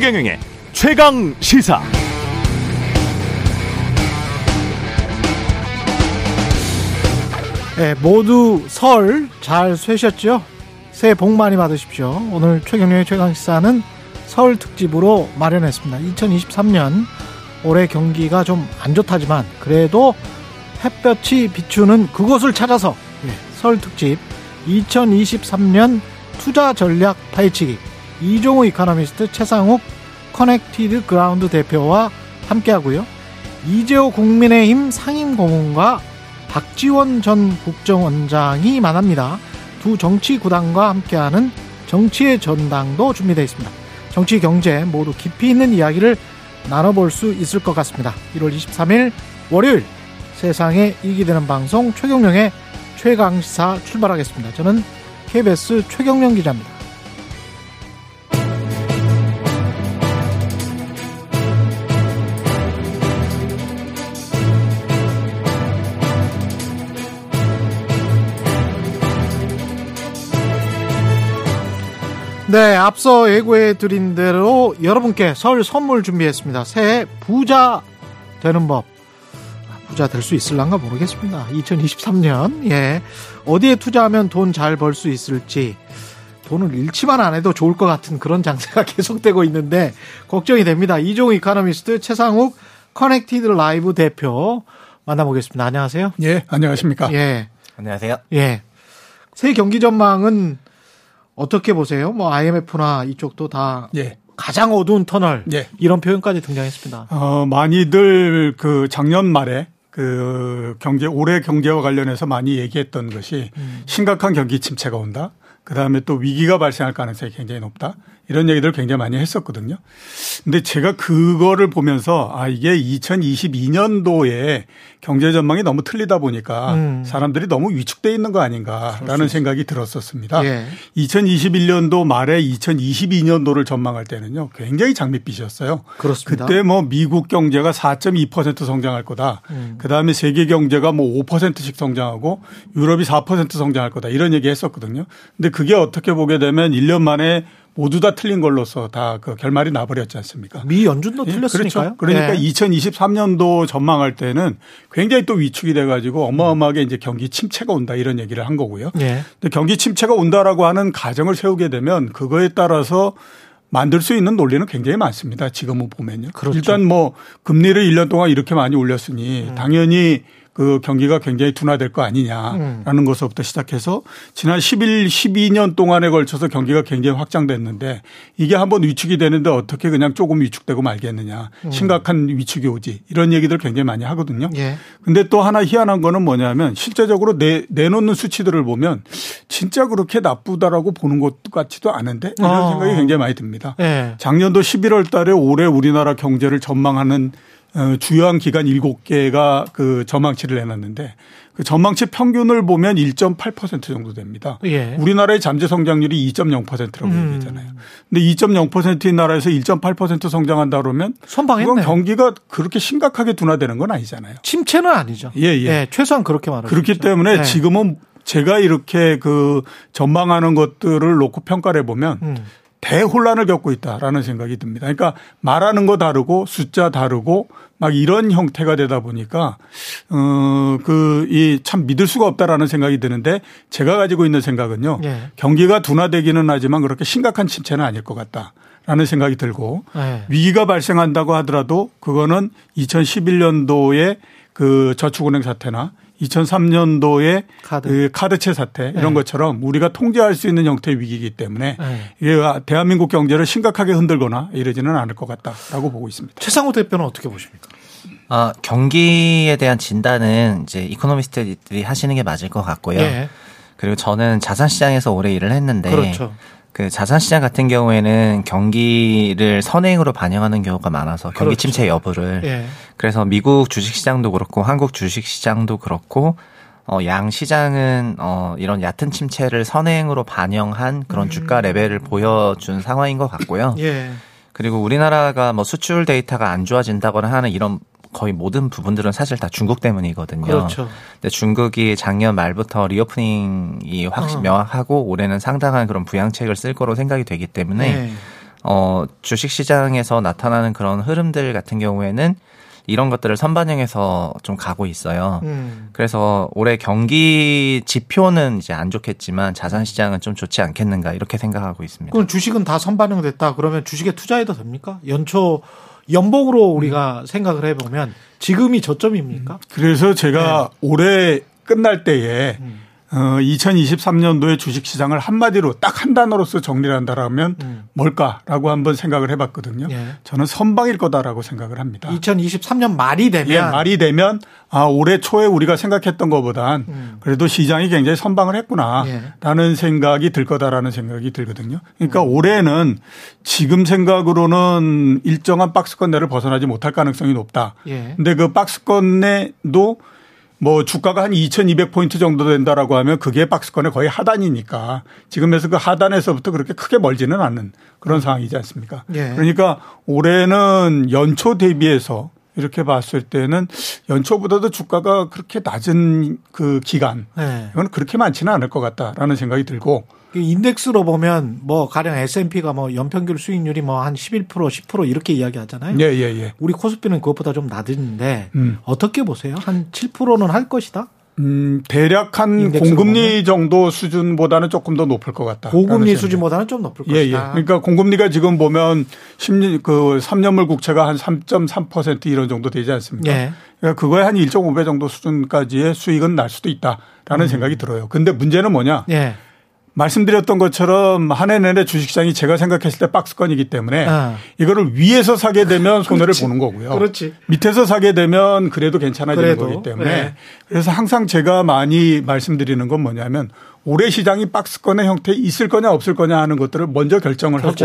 최경영의 최강 시사. 네, 모두 설 잘 쇠셨죠? 새해 복 많이 받으십시오. 오늘 최경영의 최강 시사는 설 특집으로 마련했습니다. 2023년 올해 경기가 좀 안 좋다지만 그래도 햇볕이 비추는 그곳을 찾아서 설 특집 2023년 투자 전략 파헤치기, 이종우 이코노미스트, 최상욱 커넥티드 그라운드 대표와 함께하고요. 이재호 국민의힘 상임고문과 박지원 전 국정원장이 만납니다. 두 정치 구단과 함께하는 정치의 전당도 준비되어 있습니다. 정치, 경제 모두 깊이 있는 이야기를 나눠볼 수 있을 것 같습니다. 1월 23일 월요일, 세상에 이익이 되는 방송 최경영의 최강시사 출발하겠습니다. 저는 KBS 최경영 기자입니다. 네, 앞서 예고해드린 대로 여러분께 설 선물 준비했습니다. 새해 부자 되는 법. 부자 될 수 있을란가 모르겠습니다. 2023년, 어디에 투자하면 돈 잘 벌 수 있을지, 돈을 잃지만 안 해도 좋을 것 같은 그런 장세가 계속되고 있는데 걱정이 됩니다. 이종우 이코노미스트, 최상욱 커넥티드 라이브 대표 만나보겠습니다. 안녕하세요. 예, 안녕하십니까. 예, 안녕하세요. 예, 새해 경기 전망은 어떻게 보세요? 뭐 IMF나 이쪽도 다 가장 어두운 터널, 이런 표현까지 등장했습니다. 많이들 그 작년 말에 그 경제, 올해 경제와 관련해서 많이 얘기했던 것이 심각한 경기 침체가 온다. 그다음에 또 위기가 발생할 가능성이 굉장히 높다. 이런 얘기들을 굉장히 많이 했었거든요. 근데 제가 그거를 보면서 아, 이게 2022년도에 경제 전망이 너무 틀리다 보니까 사람들이 너무 위축돼 있는 거 아닌가라는 생각이 들었었습니다. 예. 2021년도 말에 2022년도를 전망할 때는요, 굉장히 장밋빛이었어요. 그렇습니다. 그때 뭐 미국 경제가 4.2% 성장할 거다. 그다음에 세계 경제가 뭐 5%씩 성장하고 유럽이 4% 성장할 거다. 이런 얘기 했었거든요. 근데 그게 어떻게 보게 되면 1년 만에 모두 다 틀린 걸로서 다 그 결말이 나버렸지 않습니까? 미 연준도 틀렸으니까요. 그렇죠. 그러니까 2023년도 전망할 때는 굉장히 또 위축이 돼가지고 어마어마하게 이제 경기 침체가 온다, 이런 얘기를 한 거고요. 근데 경기 침체가 온다라고 하는 가정을 세우게 되면 그거에 따라서 만들 수 있는 논리는 굉장히 많습니다. 지금은 보면요. 그렇죠. 일단 뭐 금리를 1년 동안 이렇게 많이 올렸으니 당연히 그 경기가 굉장히 둔화될 거 아니냐라는 것부터 시작해서 지난 11, 12년 동안에 걸쳐서 경기가 굉장히 확장됐는데 이게 한번 위축이 되는데 어떻게 그냥 조금 위축되고 말겠느냐, 심각한 위축이 오지, 이런 얘기들 굉장히 많이 하거든요. 그런데 또 하나 희한한 거는 뭐냐면 실제적으로 내놓는 수치들을 보면 진짜 그렇게 나쁘다라고 보는 것 같지도 않은데, 이런 생각이 굉장히 많이 듭니다. 작년도 11월 달에 올해 우리나라 경제를 전망하는 주요한 기관 7개가 그 전망치를 내놨는데 그 전망치 평균을 보면 1.8% 정도 됩니다. 우리나라의 잠재 성장률이 2.0%라고 얘기잖아요. 근데 2.0%인 나라에서 1.8% 성장한다 그러면 선방했네. 그건 경기가 그렇게 심각하게 둔화되는 건 아니잖아요. 침체는 아니죠. 네, 최소한 그렇게 말하죠. 그렇기 때문에 지금은 제가 이렇게 그 전망하는 것들을 놓고 평가를 해보면 대혼란을 겪고 있다라는 생각이 듭니다. 그러니까 말하는 거 다르고 숫자 다르고 막 이런 형태가 되다 보니까 참 믿을 수가 없다라는 생각이 드는데, 제가 가지고 있는 생각은요. 경기가 둔화되기는 하지만 그렇게 심각한 침체는 아닐 것 같다라는 생각이 들고, 위기가 발생한다고 하더라도 그거는 2011년도에 그 저축은행 사태나 2003년도에 카드채 사태, 이런 것처럼 우리가 통제할 수 있는 형태의 위기이기 때문에 이게 대한민국 경제를 심각하게 흔들거나 이러지는 않을 것 같다라고 보고 있습니다. 최상욱 대표는 어떻게 보십니까? 아, 경기에 대한 진단은 이제 이코노미스트들이 하시는 게 맞을 것 같고요. 그리고 저는 자산시장에서 오래 일을 했는데 그 자산시장 같은 경우에는 경기를 선행으로 반영하는 경우가 많아서 경기 침체 여부를 그래서 미국 주식시장도 그렇고 한국 주식시장도 그렇고 양 시장은 이런 얕은 침체를 선행으로 반영한 그런 주가 레벨을 보여준 상황인 것 같고요. 그리고 우리나라가 뭐 수출 데이터가 안 좋아진다거나 하는 이런 거의 모든 부분들은 사실 다 중국 때문이거든요. 근데 중국이 작년 말부터 리오프닝이 확실히 명확하고 올해는 상당한 그런 부양책을 쓸 거로 생각이 되기 때문에 주식시장에서 나타나는 그런 흐름들 같은 경우에는 이런 것들을 선반영해서 좀 가고 있어요. 그래서 올해 경기 지표는 이제 안 좋겠지만 자산시장은 좀 좋지 않겠는가 이렇게 생각하고 있습니다. 그럼 주식은 다 선반영됐다. 그러면 주식에 투자해도 됩니까? 연봉으로 우리가 생각을 해보면 지금이 저점입니까? 그래서 제가 올해 끝날 때에 2023년도의 주식시장을 한마디로 딱 한 단어로서 정리를 한다라면 뭘까라고 한번 생각을 해봤거든요. 예. 저는 선방일 거다라고 생각을 합니다. 2023년 말이 되면. 예, 말이 되면 올해 초에 우리가 생각했던 것보단 그래도 시장이 굉장히 선방을 했구나라는 생각이 들 거다라는 생각이 들거든요. 그러니까 올해는 지금 생각으로는 일정한 박스권 내를 벗어나지 못할 가능성이 높다. 그런데 그 박스권 내도 뭐 주가가 한 2200포인트 정도 된다라고 하면 그게 박스권의 거의 하단이니까 지금에서 그 하단에서부터 그렇게 크게 멀지는 않는 그런 상황이지 않습니까? 예. 그러니까 올해는 연초 대비해서 이렇게 봤을 때는 연초보다도 주가가 그렇게 낮은 그 기간 이건 그렇게 많지는 않을 것 같다라는 생각이 들고 인덱스로 보면 뭐 가령 S&P가 뭐 연평균 수익률이 뭐 한 11% 10% 이렇게 이야기하잖아요. 예, 예, 예. 우리 코스피는 그것보다 좀 낮은데 어떻게 보세요? 한 7%는 할 것이다. 대략 한 공금리 보면? 정도 수준보다는 조금 더 높을 것 같다. 고금리 수준보다는 좀 높을 것이다. 예, 예. 그러니까 공금리가 지금 보면 10년 그 3년물 국채가 한 3.3% 이런 정도 되지 않습니까? 예. 그러니까 그거의 한 1.5배 정도 수준까지의 수익은 날 수도 있다라는 생각이 들어요. 근데 문제는 뭐냐? 예. 말씀드렸던 것처럼 한 해 내내 주식시장이 제가 생각했을 때 박스권이기 때문에 이거를 위에서 사게 되면 손해를 보는 거고요. 그렇지. 밑에서 사게 되면 그래도 괜찮아지는 거기 때문에 그래서 항상 제가 많이 말씀드리는 건 뭐냐면 올해 시장이 박스권의 형태에 있을 거냐 없을 거냐 하는 것들을 먼저 결정을 하고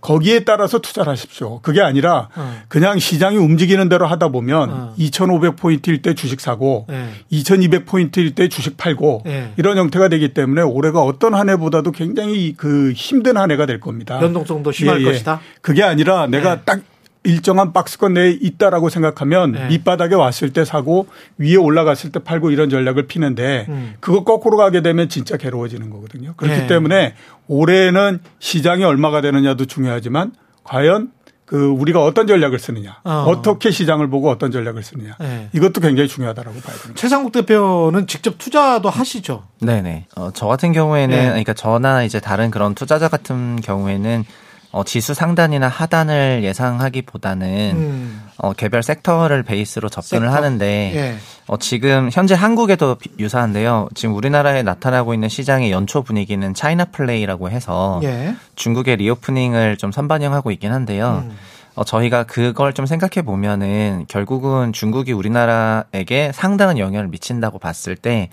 거기에 따라서 투자를 하십시오. 그게 아니라 그냥 시장이 움직이는 대로 하다 보면 2500포인트일 때 주식 사고 2200포인트일 때 주식 팔고 이런 형태가 되기 때문에 올해가 어떤 한 해보다도 굉장히 그 힘든 한 해가 될 겁니다. 변동성도 심할 것이다. 그게 아니라 내가 딱 일정한 박스권 내에 있다라고 생각하면 밑바닥에 왔을 때 사고 위에 올라갔을 때 팔고 이런 전략을 피는데 그거 거꾸로 가게 되면 진짜 괴로워지는 거거든요. 그렇기 때문에 올해는 시장이 얼마가 되느냐도 중요하지만 과연 그 우리가 어떤 전략을 쓰느냐, 어떻게 시장을 보고 어떤 전략을 쓰느냐 이것도 굉장히 중요하다라고 봐야 됩니다. 최상욱 대표는 직접 투자도 하시죠? 네네. 저 같은 경우에는 그러니까 저나 이제 다른 그런 투자자 같은 경우에는 지수 상단이나 하단을 예상하기보다는 개별 섹터를 베이스로 접근을 하는데 지금 현재 한국에도 유사한데요. 지금 우리나라에 나타나고 있는 시장의 연초 분위기는 차이나 플레이라고 해서 중국의 리오프닝을 좀 선반영하고 있긴 한데요. 저희가 그걸 좀 생각해 보면은 결국은 중국이 우리나라에게 상당한 영향을 미친다고 봤을 때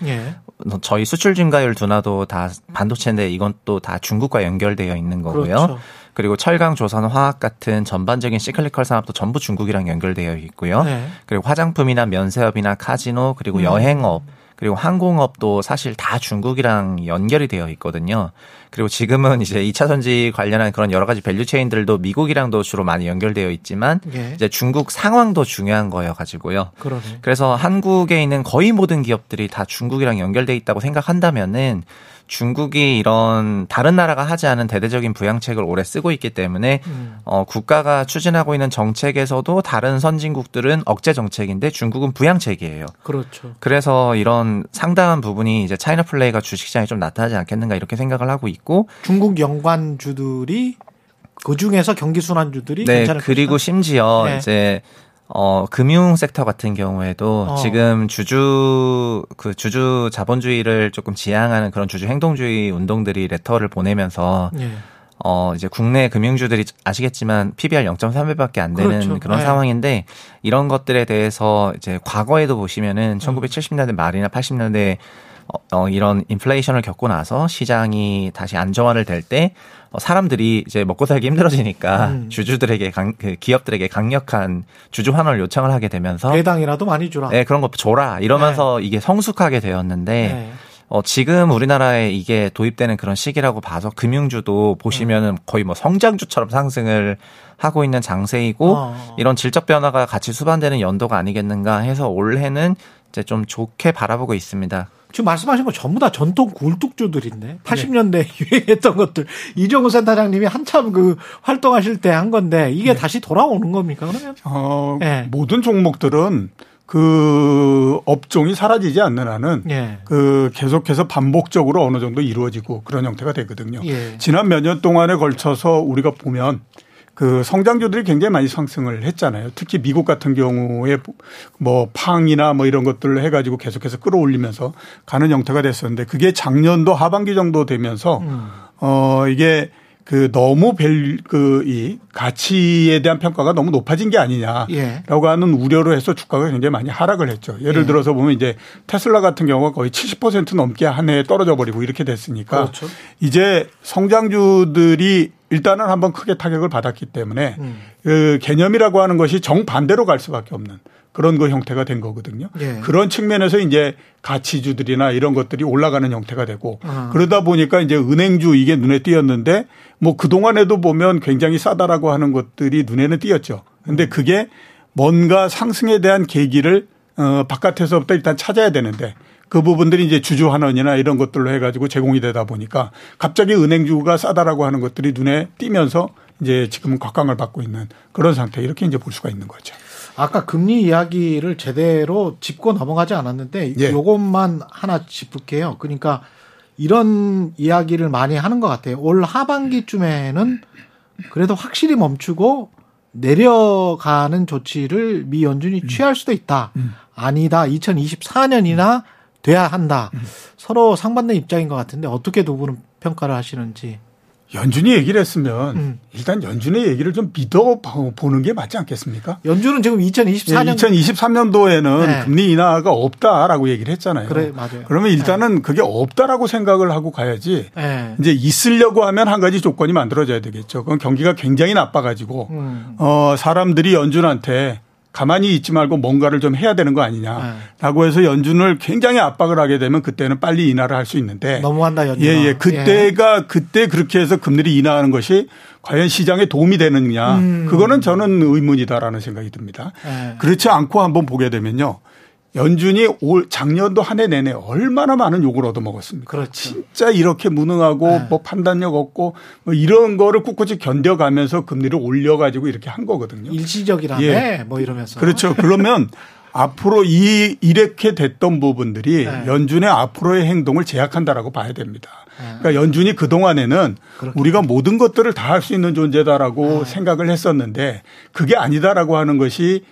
저희 수출 증가율 둔화도 다 반도체인데 이건 또 다 중국과 연결되어 있는 거고요. 그렇죠. 그리고 철강, 조선, 화학 같은 전반적인 시클리컬 산업도 전부 중국이랑 연결되어 있고요. 그리고 화장품이나 면세업이나 카지노 그리고 여행업 그리고 항공업도 사실 다 중국이랑 연결이 되어 있거든요. 그리고 지금은 이제 2차 선지 관련한 그런 여러 가지 밸류체인들도 미국이랑도 주로 많이 연결되어 있지만 이제 중국 상황도 중요한 거여가지고요. 그래서 한국에 있는 거의 모든 기업들이 다 중국이랑 연결되어 있다고 생각한다면은 중국이 이런 다른 나라가 하지 않은 대대적인 부양책을 올해 쓰고 있기 때문에 국가가 추진하고 있는 정책에서도 다른 선진국들은 억제 정책인데 중국은 부양책이에요. 그렇죠. 그래서 이런 상당한 부분이 이제 차이나 플레이가 주식시장에 좀 나타나지 않겠는가 이렇게 생각을 하고 있고 중국 연관주들이 그중에서 경기순환주들이 괜찮을 그리고 심지어 이제 금융 섹터 같은 경우에도 지금 주주 자본주의를 조금 지향하는 그런 주주 행동주의 운동들이 레터를 보내면서 이제 국내 금융주들이 아시겠지만 PBR 0.3배밖에 안 되는 그런 상황인데 이런 것들에 대해서 이제 과거에도 보시면은 1970년대 말이나 80년대 이런 인플레이션을 겪고 나서 시장이 다시 안정화를 될 때 사람들이 이제 먹고 살기 힘들어지니까 기업들에게 강력한 주주 환원을 요청을 하게 되면서 배당이라도 많이 주라. 네, 그런 거 줘라. 이러면서 이게 성숙하게 되었는데 지금 우리나라에 이게 도입되는 그런 시기라고 봐서 금융주도 보시면은 거의 뭐 성장주처럼 상승을 하고 있는 장세이고 이런 질적 변화가 같이 수반되는 연도가 아니겠는가 해서 올해는 이제 좀 좋게 바라보고 있습니다. 지금 말씀하신 거 전부 다 전통 굴뚝주들인데 80년대 유행했던 것들 이종우 센터장님이 한참 그 활동하실 때 한 건데 이게 다시 돌아오는 겁니까 그러면? 모든 종목들은 그 업종이 사라지지 않는 한은 그 계속해서 반복적으로 어느 정도 이루어지고 그런 형태가 되거든요. 예. 지난 몇 년 동안에 걸쳐서 우리가 보면 그 성장주들이 굉장히 많이 상승을 했잖아요. 특히 미국 같은 경우에 뭐 팡이나 뭐 이런 것들을 해가지고 계속해서 끌어올리면서 가는 형태가 됐었는데 그게 작년도 하반기 정도 되면서 이게 그 너무 이 가치에 대한 평가가 너무 높아진 게 아니냐라고 하는 우려로 해서 주가가 굉장히 많이 하락을 했죠. 예를 들어서 보면 이제 테슬라 같은 경우가 거의 70% 넘게 한 해에 떨어져 버리고 이렇게 됐으니까 그렇죠. 이제 성장주들이 일단은 한번 크게 타격을 받았기 때문에 그 개념이라고 하는 것이 정반대로 갈 수밖에 없는 그런 거 형태가 된 거거든요. 예. 그런 측면에서 이제 가치주들이나 이런 것들이 올라가는 형태가 되고 그러다 보니까 이제 은행주 이게 눈에 띄었는데 뭐 그동안에도 보면 굉장히 싸다라고 하는 것들이 눈에는 띄었죠. 그런데 그게 뭔가 상승에 대한 계기를 바깥에서부터 일단 찾아야 되는데 그 부분들이 이제 주주환원이나 이런 것들로 해가지고 제공이 되다 보니까 갑자기 은행주가 싸다라고 하는 것들이 눈에 띄면서 이제 지금은 곽강을 받고 있는 그런 상태 이렇게 이제 볼 수가 있는 거죠. 아까 금리 이야기를 제대로 짚고 넘어가지 않았는데 요것만 하나 짚을게요. 그러니까 이런 이야기를 많이 하는 것 같아요. 올 하반기쯤에는 그래도 확실히 멈추고 내려가는 조치를 미 연준이 취할 수도 있다. 아니다. 2024년이나 돼야 한다. 서로 상반된 입장인 것 같은데 어떻게 두 분은 평가를 하시는지. 연준이 얘기를 했으면 일단 연준의 얘기를 좀 믿어보는 게 맞지 않겠습니까? 연준은 지금 2023년도에는 금리 인하가 없다라고 얘기를 했잖아요. 그래, 맞아요. 그러면 일단은 그게 없다라고 생각을 하고 가야지 이제 있으려고 하면 한 가지 조건이 만들어져야 되겠죠. 그건 경기가 굉장히 나빠가지고 사람들이 연준한테 가만히 있지 말고 뭔가를 좀 해야 되는 거 아니냐라고 해서 연준을 굉장히 압박을 하게 되면 그때는 빨리 인하를 할 수 있는데 너무한다 연준아. 예예. 그때 그렇게 해서 금리를 인하하는 것이 과연 시장에 도움이 되느냐 그거는 저는 의문이다라는 생각이 듭니다. 그렇지 않고 한번 보게 되면요. 연준이 작년도 한 해 내내 얼마나 많은 욕을 얻어먹었습니까? 그렇죠. 진짜 이렇게 무능하고 뭐 판단력 없고 뭐 이런 거를 꿋꿋이 견뎌가면서 금리를 올려가지고 이렇게 한 거거든요. 일시적이라며 뭐 이러면서. 그렇죠. 그러면 앞으로 이렇게 됐던 부분들이 연준의 앞으로의 행동을 제약한다라고 봐야 됩니다. 그러니까 연준이 그동안에는 우리가 모든 것들을 다 할 수 있는 존재다라고 생각을 했었는데 그게 아니다라고 하는 것이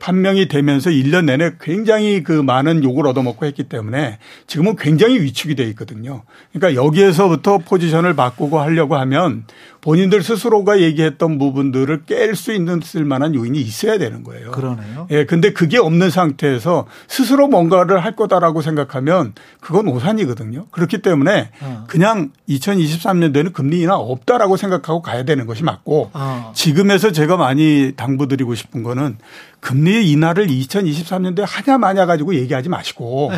판명이 되면서 1년 내내 굉장히 그 많은 욕을 얻어먹고 했기 때문에 지금은 굉장히 위축이 돼 있거든요. 그러니까 여기에서부터 포지션을 바꾸고 하려고 하면 본인들 스스로가 얘기했던 부분들을 깰 수 있는 쓸만한 요인이 있어야 되는 거예요. 그러네요. 예, 근데 그게 없는 상태에서 스스로 뭔가를 할 거다라고 생각하면 그건 오산이거든요. 그렇기 때문에 그냥 2023년도에는 금리 인하 없다라고 생각하고 가야 되는 것이 맞고 지금에서 제가 많이 당부드리고 싶은 거는 금리 인하를 2023년도에 하냐 마냐 가지고 얘기하지 마시고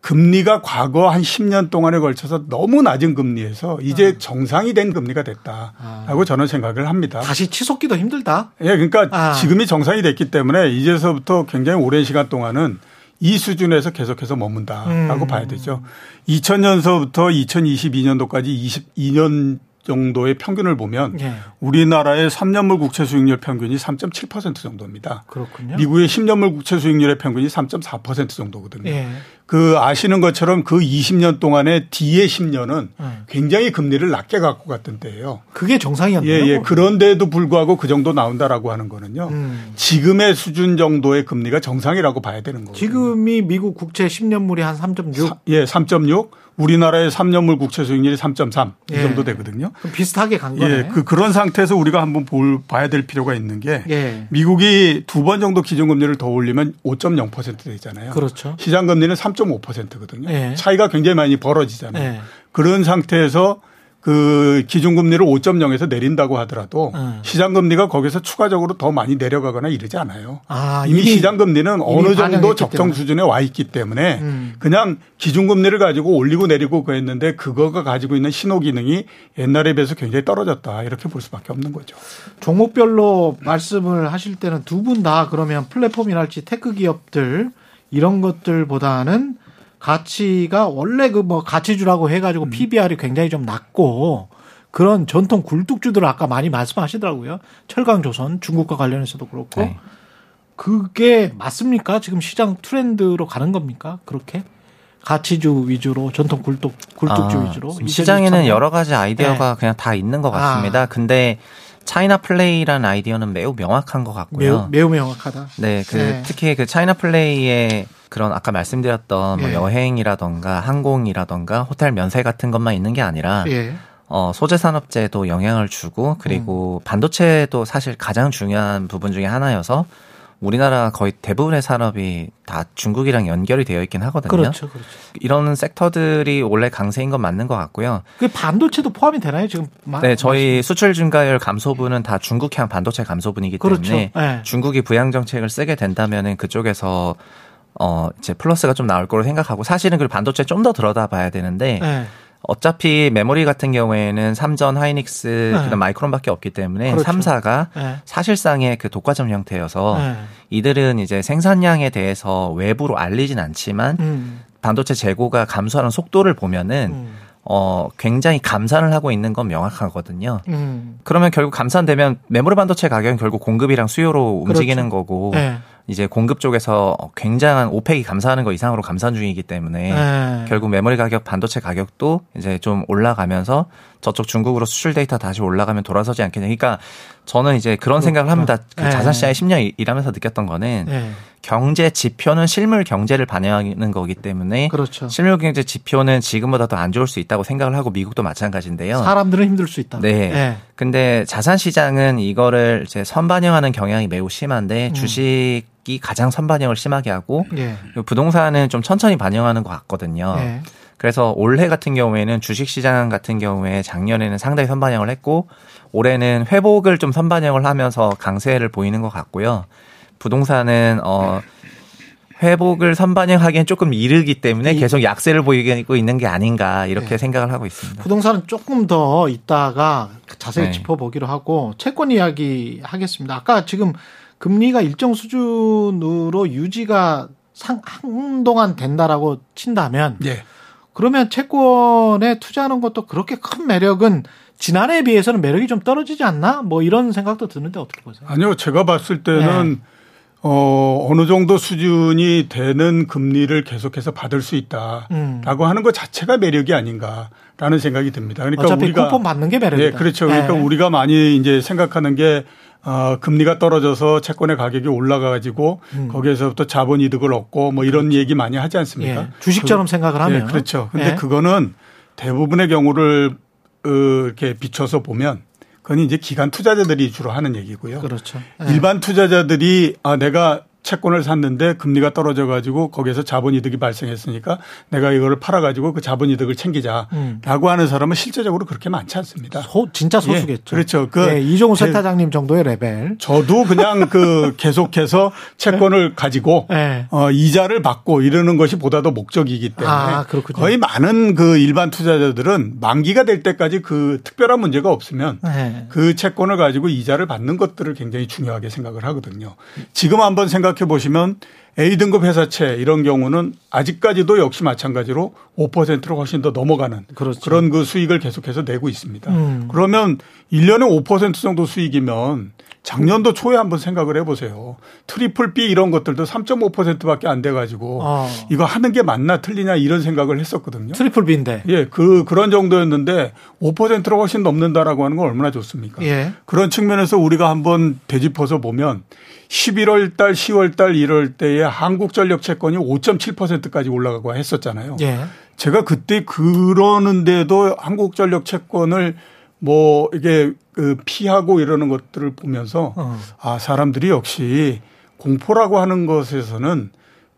금리가 과거 한 10년 동안에 걸쳐서 너무 낮은 금리에서 이제 정상이 된 금리가 됐다라고 저는 생각을 합니다. 다시 치솟기도 힘들다. 예, 그러니까 지금이 정상이 됐기 때문에 이제서부터 굉장히 오랜 시간 동안은 이 수준에서 계속해서 머문다라고 봐야 되죠. 2000년서부터 2022년도까지 22년 정도의 평균을 보면 우리나라의 3년물 국채 수익률 평균이 3.7% 정도입니다. 그렇군요. 미국의 10년물 국채 수익률의 평균이 3.4% 정도거든요. 그 아시는 것처럼 그 20년 동안의 뒤의 10년은 굉장히 금리를 낮게 갖고 갔던 때예요. 그게 정상이었나요? 예, 예. 그런데도 불구하고 그 정도 나온다라고 하는 거는요. 지금의 수준 정도의 금리가 정상이라고 봐야 되는 거예요. 지금이 미국 국채 10년물이 한 3.6? 예, 3.6. 우리나라의 3년물 국채 수익률이 3.3 이 정도 되거든요. 그럼 비슷하게 간 거네요. 예, 그런 상태에서 우리가 한번 봐야 될 필요가 있는 게 미국이 두 번 정도 기준금리를 더 올리면 5.0% 되잖아요. 그렇죠. 시장금리는 3.5%거든요. 차이가 굉장히 많이 벌어지잖아요. 그런 상태에서 그 기준금리를 5.0에서 내린다고 하더라도 시장금리가 거기서 추가적으로 더 많이 내려가거나 이러지 않아요. 이미 시장금리는 어느 정도 적정 수준에 와 있기 때문에 그냥 기준금리를 가지고 올리고 내리고 그랬는데 그거가 가지고 있는 신호기능이 옛날에 비해서 굉장히 떨어졌다 이렇게 볼 수밖에 없는 거죠. 종목별로 말씀을 하실 때는 두 분 다 그러면 플랫폼이랄지 테크 기업들 이런 것들보다는 가치가 원래 그 뭐 가치주라고 해가지고 PBR이 굉장히 좀 낮고 그런 전통 굴뚝주들을 아까 많이 말씀하시더라고요. 철강조선, 중국과 관련해서도 그렇고. 네. 그게 맞습니까? 지금 시장 트렌드로 가는 겁니까? 그렇게? 가치주 위주로, 전통 굴뚝주 위주로. 시장에는 여러 가지 아이디어가 네. 그냥 다 있는 것 같습니다. 근데 차이나 플레이라는 아이디어는 매우 명확한 것 같고요. 매우 명확하다. 네, 특히 그 차이나 플레이의 그런 아까 말씀드렸던 뭐 여행이라던가 항공이라던가 호텔 면세 같은 것만 있는 게 아니라 소재 산업재에도 영향을 주고 그리고 반도체도 사실 가장 중요한 부분 중에 하나여서 우리나라 거의 대부분의 산업이 다 중국이랑 연결이 되어 있긴 하거든요. 그렇죠. 이런 섹터들이 원래 강세인 건 맞는 것 같고요. 그 반도체도 포함이 되나요? 지금 네, 저희 수출 증가율 감소분은 다 중국향 반도체 감소분이기 때문에 네. 중국이 부양 정책을 쓰게 된다면은 그쪽에서 이제 플러스가 좀 나올 거로 생각하고 사실은 그 반도체 좀 더 들여다봐야 되는데 네. 어차피 메모리 같은 경우에는 삼전, 하이닉스, 그다음 마이크론밖에 없기 때문에 그렇죠. 3사가 사실상의 그 독과점 형태여서 이들은 이제 생산량에 대해서 외부로 알리진 않지만 반도체 재고가 감소하는 속도를 보면은 굉장히 감산을 하고 있는 건 명확하거든요. 그러면 결국 감산되면 메모리 반도체 가격은 결국 공급이랑 수요로 움직이는 그렇죠. 거고 이제 공급 쪽에서 굉장한 오펙이 감산하는 거 이상으로 감산 중이기 때문에 결국 메모리 가격, 반도체 가격도 이제 좀 올라가면서 저쪽 중국으로 수출 데이터 다시 올라가면 돌아서지 않겠냐. 그러니까 저는 이제 그런 생각을 합니다. 그 자산시장에 10년 일하면서 느꼈던 거는 경제 지표는 실물 경제를 반영하는 거기 때문에 그렇죠. 실물 경제 지표는 지금보다 더 안 좋을 수 있다고 생각을 하고 미국도 마찬가지인데요. 사람들은 힘들 수 있다. 네. 근데 자산시장은 이거를 이제 선반영하는 경향이 매우 심한데 주식이 가장 선반영을 심하게 하고 부동산은 좀 천천히 반영하는 것 같거든요. 그래서 올해 같은 경우에는 주식시장 같은 경우에 작년에는 상당히 선반영을 했고 올해는 회복을 좀 선반영을 하면서 강세를 보이는 것 같고요. 부동산은 회복을 선반영하기엔 조금 이르기 때문에 계속 약세를 보이고 있는 게 아닌가 이렇게 생각을 하고 있습니다. 부동산은 조금 더 이따가 자세히 짚어보기로 하고 채권 이야기 하겠습니다. 아까 지금 금리가 일정 수준으로 유지가 한동안 된다라고 친다면 그러면 채권에 투자하는 것도 그렇게 큰 매력은 지난해에 비해서는 매력이 좀 떨어지지 않나? 뭐 이런 생각도 드는데 어떻게 보세요? 아니요. 제가 봤을 때는 어느 정도 수준이 되는 금리를 계속해서 받을 수 있다라고 하는 것 자체가 매력이 아닌가라는 생각이 듭니다. 그러니까 어차피 우리가 쿠폰 받는 게 매력이다. 네, 그렇죠. 그러니까 우리가 많이 이제 생각하는 게 금리가 떨어져서 채권의 가격이 올라가가지고 거기에서부터 자본 이득을 얻고 뭐 이런 얘기 많이 하지 않습니까? 주식처럼 생각을 하면 그렇죠. 그런데 그거는 대부분의 경우를 이렇게 비춰서 보면. 그건 이제 기관 투자자들이 주로 하는 얘기고요. 그렇죠. 일반 투자자들이 내가 채권을 샀는데 금리가 떨어져 가지고 거기에서 자본이득이 발생했으니까 내가 이거를 팔아 가지고 그 자본이득을 챙기자라고 하는 사람은 실제적으로 그렇게 많지 않습니다. 진짜 소수겠죠. 그렇죠. 이종우 세타장님 정도의 레벨. 저도 그냥 계속해서 채권을 가지고 이자를 받고 이러는 것이 보다 더 목적이기 때문에 거의 많은 일반 투자자들은 만기가 될 때까지 특별한 문제가 없으면 그 채권을 가지고 이자를 받는 것들을 굉장히 중요하게 생각을 하거든요. 지금 한번 생각해 보시면 A등급 회사채 이런 경우는 아직까지도 역시 마찬가지로 5%로 훨씬 더 넘어가는 그런 수익을 계속해서 내고 있습니다. 그러면 1년에 5% 정도 수익이면 작년도 초에 한번 생각을 해보세요. 트리플 B 이런 것들도 3.5%밖에 안 돼가지고 이거 하는 게 맞나 틀리냐 이런 생각을 했었거든요. 트리플 B인데. 그런 정도였는데 5%로 훨씬 넘는다라고 하는 건 얼마나 좋습니까? 그런 측면에서 우리가 한번 되짚어서 보면 11월 달, 10월 달 이럴 때에 한국전력 채권이 5.7%까지 올라가고 했었잖아요. 제가 그때 그러는데도 한국전력 채권을 뭐 이게 피하고 이러는 것들을 보면서 사람들이 역시 공포라고 하는 것에서는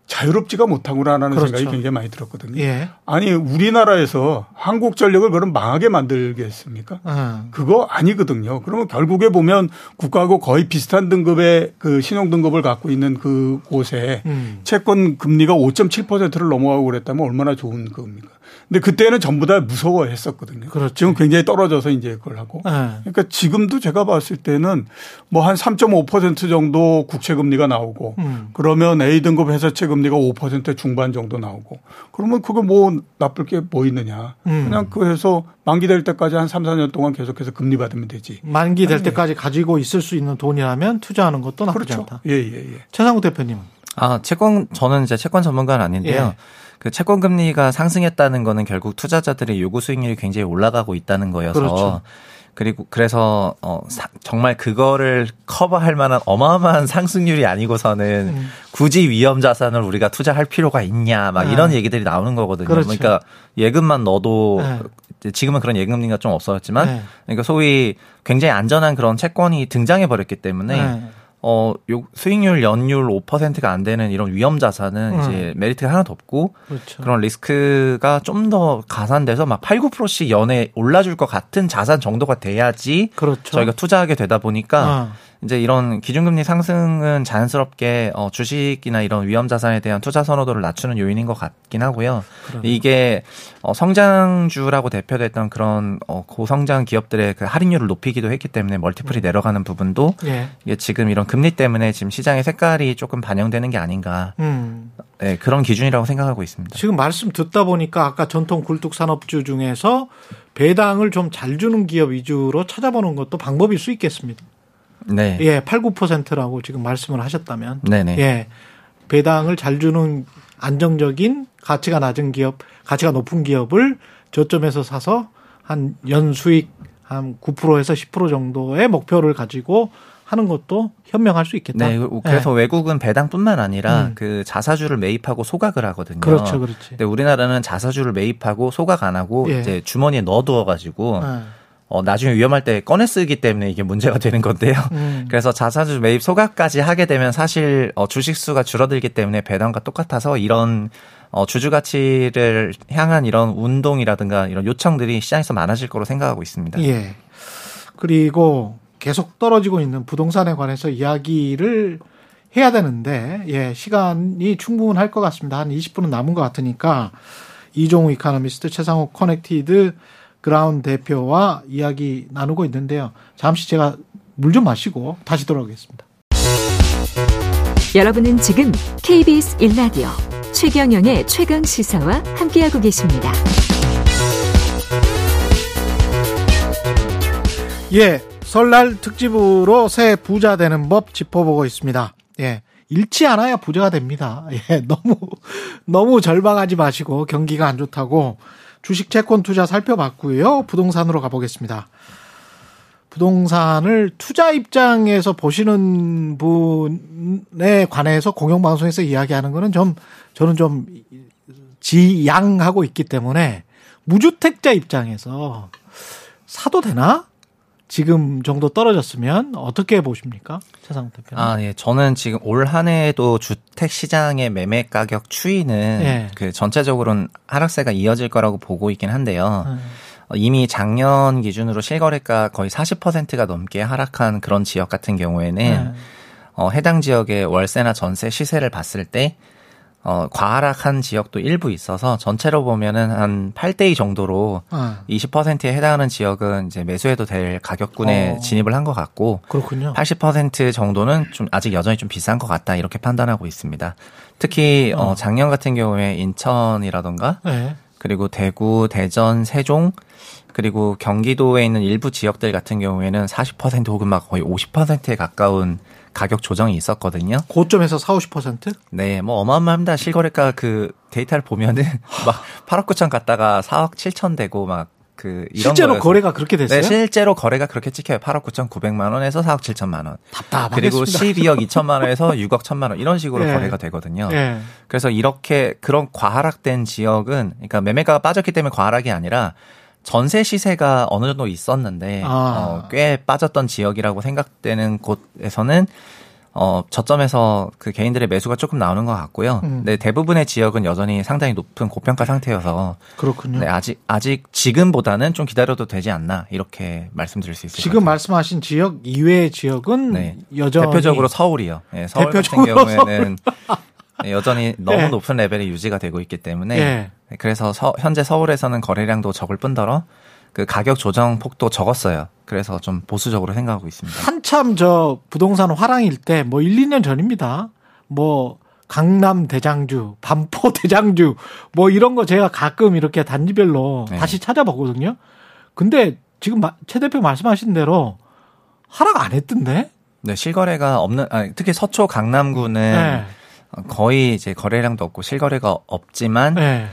자유롭지가 못하구나라는 생각이 굉장히 많이 들었거든요. 아니 우리나라에서 한국전력을 그럼 망하게 만들겠습니까? 그거 아니거든요. 그러면 결국에 보면 국가하고 거의 비슷한 등급의 신용등급을 갖고 있는 그곳에 채권 금리가 5.7%를 넘어가고 그랬다면 얼마나 좋은 겁니까? 근데 그때는 전부 다 무서워했었거든요. 그렇죠. 지금 굉장히 떨어져서 이제 그걸 하고. 네. 그러니까 지금도 제가 봤을 때는 뭐 한 3.5% 정도 국채 금리가 나오고 그러면 A 등급 회사채 금리가 5% 중반 정도 나오고 그러면 그거 뭐 나쁠 게 뭐 있느냐. 그냥 그래서 만기 될 때까지 한 3, 4년 동안 계속해서 금리 받으면 되지. 만기 될 때까지 가지고 있을 수 있는 돈이라면 투자하는 것도 나쁘지 그렇죠. 않다. 예, 예, 예. 최상욱 대표님은? 아, 저는 이제 채권 전문가는 아닌데요. 예. 그 채권 금리가 상승했다는 거는 결국 투자자들의 요구 수익률이 굉장히 올라가고 있다는 거여서 그렇죠. 그리고 그래서 정말 그거를 커버할 만한 어마어마한 상승률이 아니고서는 굳이 위험 자산을 우리가 투자할 필요가 있냐 막 이런 얘기들이 나오는 거거든요. 그렇죠. 그러니까 예금만 넣어도 지금은 그런 예금리가 좀 없어졌지만 그러니까 소위 굉장히 안전한 그런 채권이 등장해 버렸기 때문에 요 수익률 연율 5%가 안 되는 이런 위험 자산은 이제 메리트가 하나도 없고 그렇죠. 그런 리스크가 좀 더 가산돼서 막 8, 9%씩 연에 올라줄 것 같은 자산 정도가 돼야지 그렇죠. 저희가 투자하게 되다 보니까 이제 이런 기준금리 상승은 자연스럽게 주식이나 이런 위험 자산에 대한 투자 선호도를 낮추는 요인인 것 같긴 하고요. 그러면. 이게 성장주라고 대표됐던 그런 고성장 기업들의 그 할인율을 높이기도 했기 때문에 멀티플이 내려가는 부분도 예. 이게 지금 이런 금리 때문에 지금 시장의 색깔이 조금 반영되는 게 아닌가 네, 그런 기준이라고 생각하고 있습니다. 지금 말씀 듣다 보니까 아까 전통 굴뚝산업주 중에서 배당을 좀 잘 주는 기업 위주로 찾아보는 것도 방법일 수 있겠습니다. 네. 예, 8, 9%라고 지금 말씀을 하셨다면 네네. 예, 배당을 잘 주는 안정적인 가치가 낮은 기업, 가치가 높은 기업을 저점에서 사서 한 연수익 한 9%에서 10% 정도의 목표를 가지고 하는 것도 현명할 수 있겠다. 네, 그래서 네. 외국은 배당뿐만 아니라 그 자사주를 매입하고 소각을 하거든요. 그렇죠, 그렇지. 근데 우리나라는 자사주를 매입하고 소각 안 하고 예. 이제 주머니에 넣어두어가지고 나중에 위험할 때 꺼내 쓰기 때문에 이게 문제가 되는 건데요. 그래서 자사주 매입 소각까지 하게 되면 사실 주식 수가 줄어들기 때문에 배당과 똑같아서 이런 주주 가치를 향한 이런 운동이라든가 이런 요청들이 시장에서 많아질 거로 생각하고 있습니다. 예. 그리고 계속 떨어지고 있는 부동산에 관해서 이야기를 해야 되는데 예, 시간이 충분할 것 같습니다. 한 20분은 남은 것 같으니까 이종우 이코노미스트, 최상욱 커넥티드 그라운드 대표와 이야기 나누고 있는데요. 잠시 제가 물 좀 마시고 다시 돌아오겠습니다. 여러분은 지금 KBS 1라디오 최경영의 최강 시사와 함께하고 계십니다. 예. 설날 특집으로 새 부자 되는 법 짚어보고 있습니다. 예. 잃지 않아야 부자가 됩니다. 예. 너무 절망하지 마시고 경기가 안 좋다고 주식 채권 투자 살펴봤고요. 부동산으로 가보겠습니다. 부동산을 투자 입장에서 보시는 분에 관해서 공영방송에서 이야기하는 거는 저는 좀 지양하고 있기 때문에 무주택자 입장에서 사도 되나? 지금 정도 떨어졌으면 어떻게 보십니까? 최상욱 대표님. 아, 예. 저는 지금 올 한 해에도 주택 시장의 매매 가격 추이는 예. 그 전체적으로는 하락세가 이어질 거라고 보고 있긴 한데요. 이미 작년 기준으로 실거래가 거의 40%가 넘게 하락한 그런 지역 같은 경우에는 해당 지역의 월세나 전세 시세를 봤을 때 과하락한 지역도 일부 있어서 전체로 보면은 한 8대2 정도로 20%에 해당하는 지역은 이제 매수해도 될 가격군에 진입을 한 것 같고. 그렇군요. 80% 정도는 좀 아직 여전히 좀 비싼 것 같다 이렇게 판단하고 있습니다. 특히, 작년 같은 경우에 인천이라던가. 네. 그리고 대구, 대전, 세종, 그리고 경기도에 있는 일부 지역들 같은 경우에는 40% 혹은 막 거의 50%에 가까운 가격 조정이 있었거든요. 고점에서 40, 50%? 네, 뭐 어마어마합니다. 실거래가 그 데이터를 보면은 막 8억 9천 갔다가 4억 7천 되고 막 그 이런 실제로 거여서. 거래가 그렇게 됐어요? 네, 실제로 거래가 그렇게 찍혀요. 8억 9,900만 원에서 4억 7천만 원. 답답하겠습니다. 그리고 12억 2천만 원에서 6억 1천만 원 이런 식으로 네. 거래가 되거든요. 네. 그래서 이렇게 그런 과하락된 지역은 그러니까 매매가가 빠졌기 때문에 과하락이 아니라 전세 시세가 어느 정도 있었는데 꽤 빠졌던 지역이라고 생각되는 곳에서는 저점에서 그 개인들의 매수가 조금 나오는 것 같고요. 네, 대부분의 지역은 여전히 상당히 높은 고평가 상태여서 그렇군요. 네, 아직 지금보다는 좀 기다려도 되지 않나 이렇게 말씀드릴 수 있을 것 같아요. 지금 말씀하신 지역 이외의 지역은 네, 여전히 대표적으로 서울이요. 네, 서울 대표적으로 같은 경우에는 여전히 너무 네. 높은 레벨이 유지가 되고 있기 때문에. 네. 그래서 현재 서울에서는 거래량도 적을 뿐더러 그 가격 조정 폭도 적었어요. 그래서 좀 보수적으로 생각하고 있습니다. 한참 저 부동산 화랑일 때 뭐 1, 2년 전입니다. 뭐 강남 대장주, 반포 대장주 뭐 이런 거 제가 가끔 이렇게 단지별로 네. 다시 찾아보거든요. 근데 지금 최 대표 말씀하신 대로 하락 안 했던데? 네, 실거래가 없는, 특히 서초 강남구는 네. 거의 이제 거래량도 없고 실거래가 없지만 네.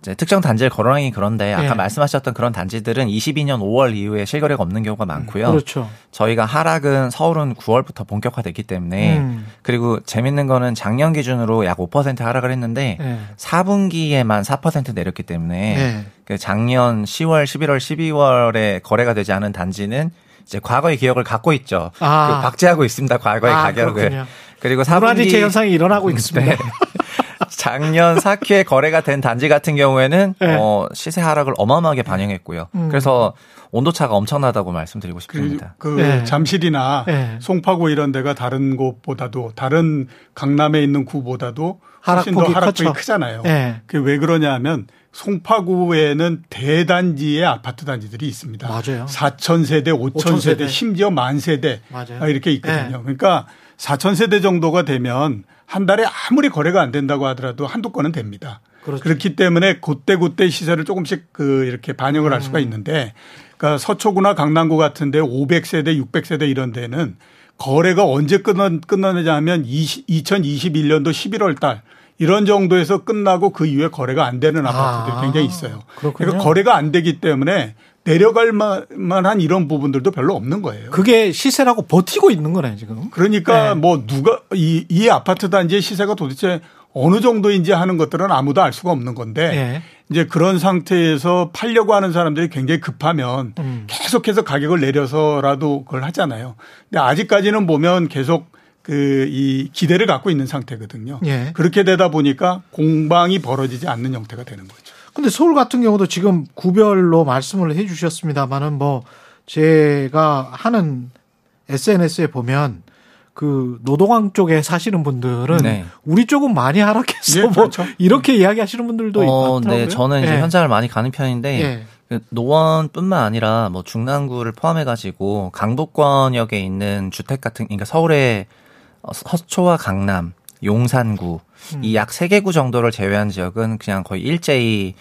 이제 특정 단지의 거래량이 그런데 아까 네. 말씀하셨던 그런 단지들은 22년 5월 이후에 실거래가 없는 경우가 많고요. 그렇죠. 저희가 하락은 서울은 9월부터 본격화됐기 때문에 그리고 재밌는 거는 작년 기준으로 약 5% 하락을 했는데 네. 4분기에만 4% 내렸기 때문에 네. 그 작년 10월, 11월, 12월에 거래가 되지 않은 단지는 이제 과거의 기억을 갖고 있죠. 그 박제하고 있습니다. 과거의 가격을. 그렇군요. 그리고 4분기 문화재 재현상이 일어나고 있습니다. 네. 작년 4Q에 거래가 된 단지 같은 경우에는 네. 시세 하락을 어마어마하게 반영했고요. 그래서 온도차가 엄청나다고 말씀드리고 싶습니다. 네. 잠실이나 네. 송파구 이런 데가 다른 곳보다도 다른 강남에 있는 구보다도 훨씬 더 하락폭이 크잖아요. 네. 그게 왜 그러냐 하면 송파구에는 대단지의 아파트 단지들이 있습니다. 맞아요. 4,000세대, 5,000세대, 심지어 10,000세대 맞아요. 이렇게 있거든요. 네. 그러니까 4,000세대 정도가 되면 한 달에 아무리 거래가 안 된다고 하더라도 한두 건은 됩니다. 그렇죠. 그렇기 때문에 그때 시세를 조금씩 이렇게 반영을 할 수가 있는데 그러니까 서초구나 강남구 같은 데 500세대, 600세대 이런 데는 거래가 언제 끝나느냐 하면 2021년도 11월 달 이런 정도에서 끝나고 그 이후에 거래가 안 되는 아파트들이 굉장히 있어요. 그렇군요. 그러니까 거래가 안 되기 때문에 내려갈 만한 이런 부분들도 별로 없는 거예요. 그게 시세라고 버티고 있는 거네 지금. 그러니까 네. 뭐 누가 이 아파트 단지의 시세가 도대체 어느 정도인지 하는 것들은 아무도 알 수가 없는 건데 네. 이제 그런 상태에서 팔려고 하는 사람들이 굉장히 급하면 계속해서 가격을 내려서라도 그걸 하잖아요. 근데 아직까지는 보면 계속 이 기대를 갖고 있는 상태거든요. 예. 그렇게 되다 보니까 공방이 벌어지지 않는 형태가 되는 거죠. 그런데 서울 같은 경우도 지금 구별로 말씀을 해 주셨습니다만은 뭐 제가 하는 SNS에 보면 그 노동항 쪽에 사시는 분들은 네. 우리 쪽은 많이 하락했어. 예, 뭐 그렇죠. 이렇게 이야기하시는 분들도 있더라고요. 네, 저는 이제 예. 현장을 많이 가는 편인데. 예. 노원뿐만 아니라 뭐 중랑구를 포함해 가지고 강북권역에 있는 주택 같은 그러니까 서울의 서초와 강남, 용산구 이 약 3개 구 정도를 제외한 지역은 그냥 거의 일제히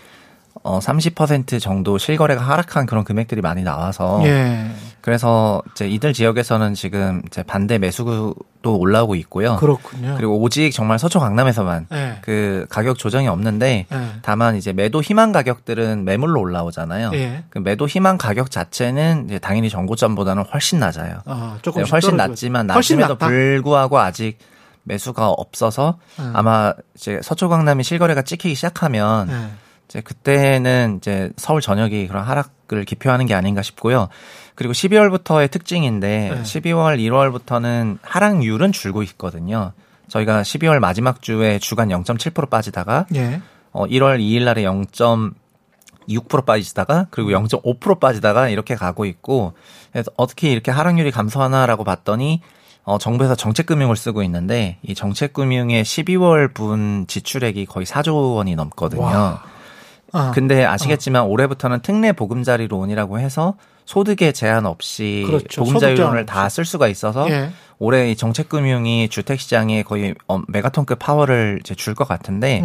30% 정도 실거래가 하락한 그런 금액들이 많이 나와서 예. 그래서 이제 이들 지역에서는 지금 이제 반대 매수도 올라오고 있고요. 그렇군요. 그리고 오직 정말 서초 강남에서만 예. 그 가격 조정이 없는데 예. 다만 이제 매도 희망 가격들은 매물로 올라오잖아요. 예. 그 매도 희망 가격 자체는 이제 당연히 정고점보다는 훨씬 낮아요. 조금 네, 훨씬 낮지만 낮음에도 불구하고 아직 매수가 없어서 아마 이제 서초 강남이 실거래가 찍히기 시작하면. 이제 그때는 이제 서울 전역이 그런 하락을 기표하는 게 아닌가 싶고요. 그리고 12월부터의 특징인데 네. 12월, 1월부터는 하락률은 줄고 있거든요. 저희가 12월 마지막 주에 주간 0.7% 빠지다가 네. 1월 2일 날에 0.6% 빠지다가 그리고 0.5% 빠지다가 이렇게 가고 있고 그래서 어떻게 이렇게 하락률이 감소하나라고 봤더니 정부에서 정책금융을 쓰고 있는데 이 정책금융의 12월분 지출액이 거의 4조 원이 넘거든요. 와. 근데 아시겠지만 올해부터는 특례 보금자리론이라고 해서 소득에 제한 없이 그렇죠. 보금자리론을 다 쓸 수가 있어서 예. 올해 이 정책금융이 주택시장에 거의 메가톤급 파워를 이제 줄 것 같은데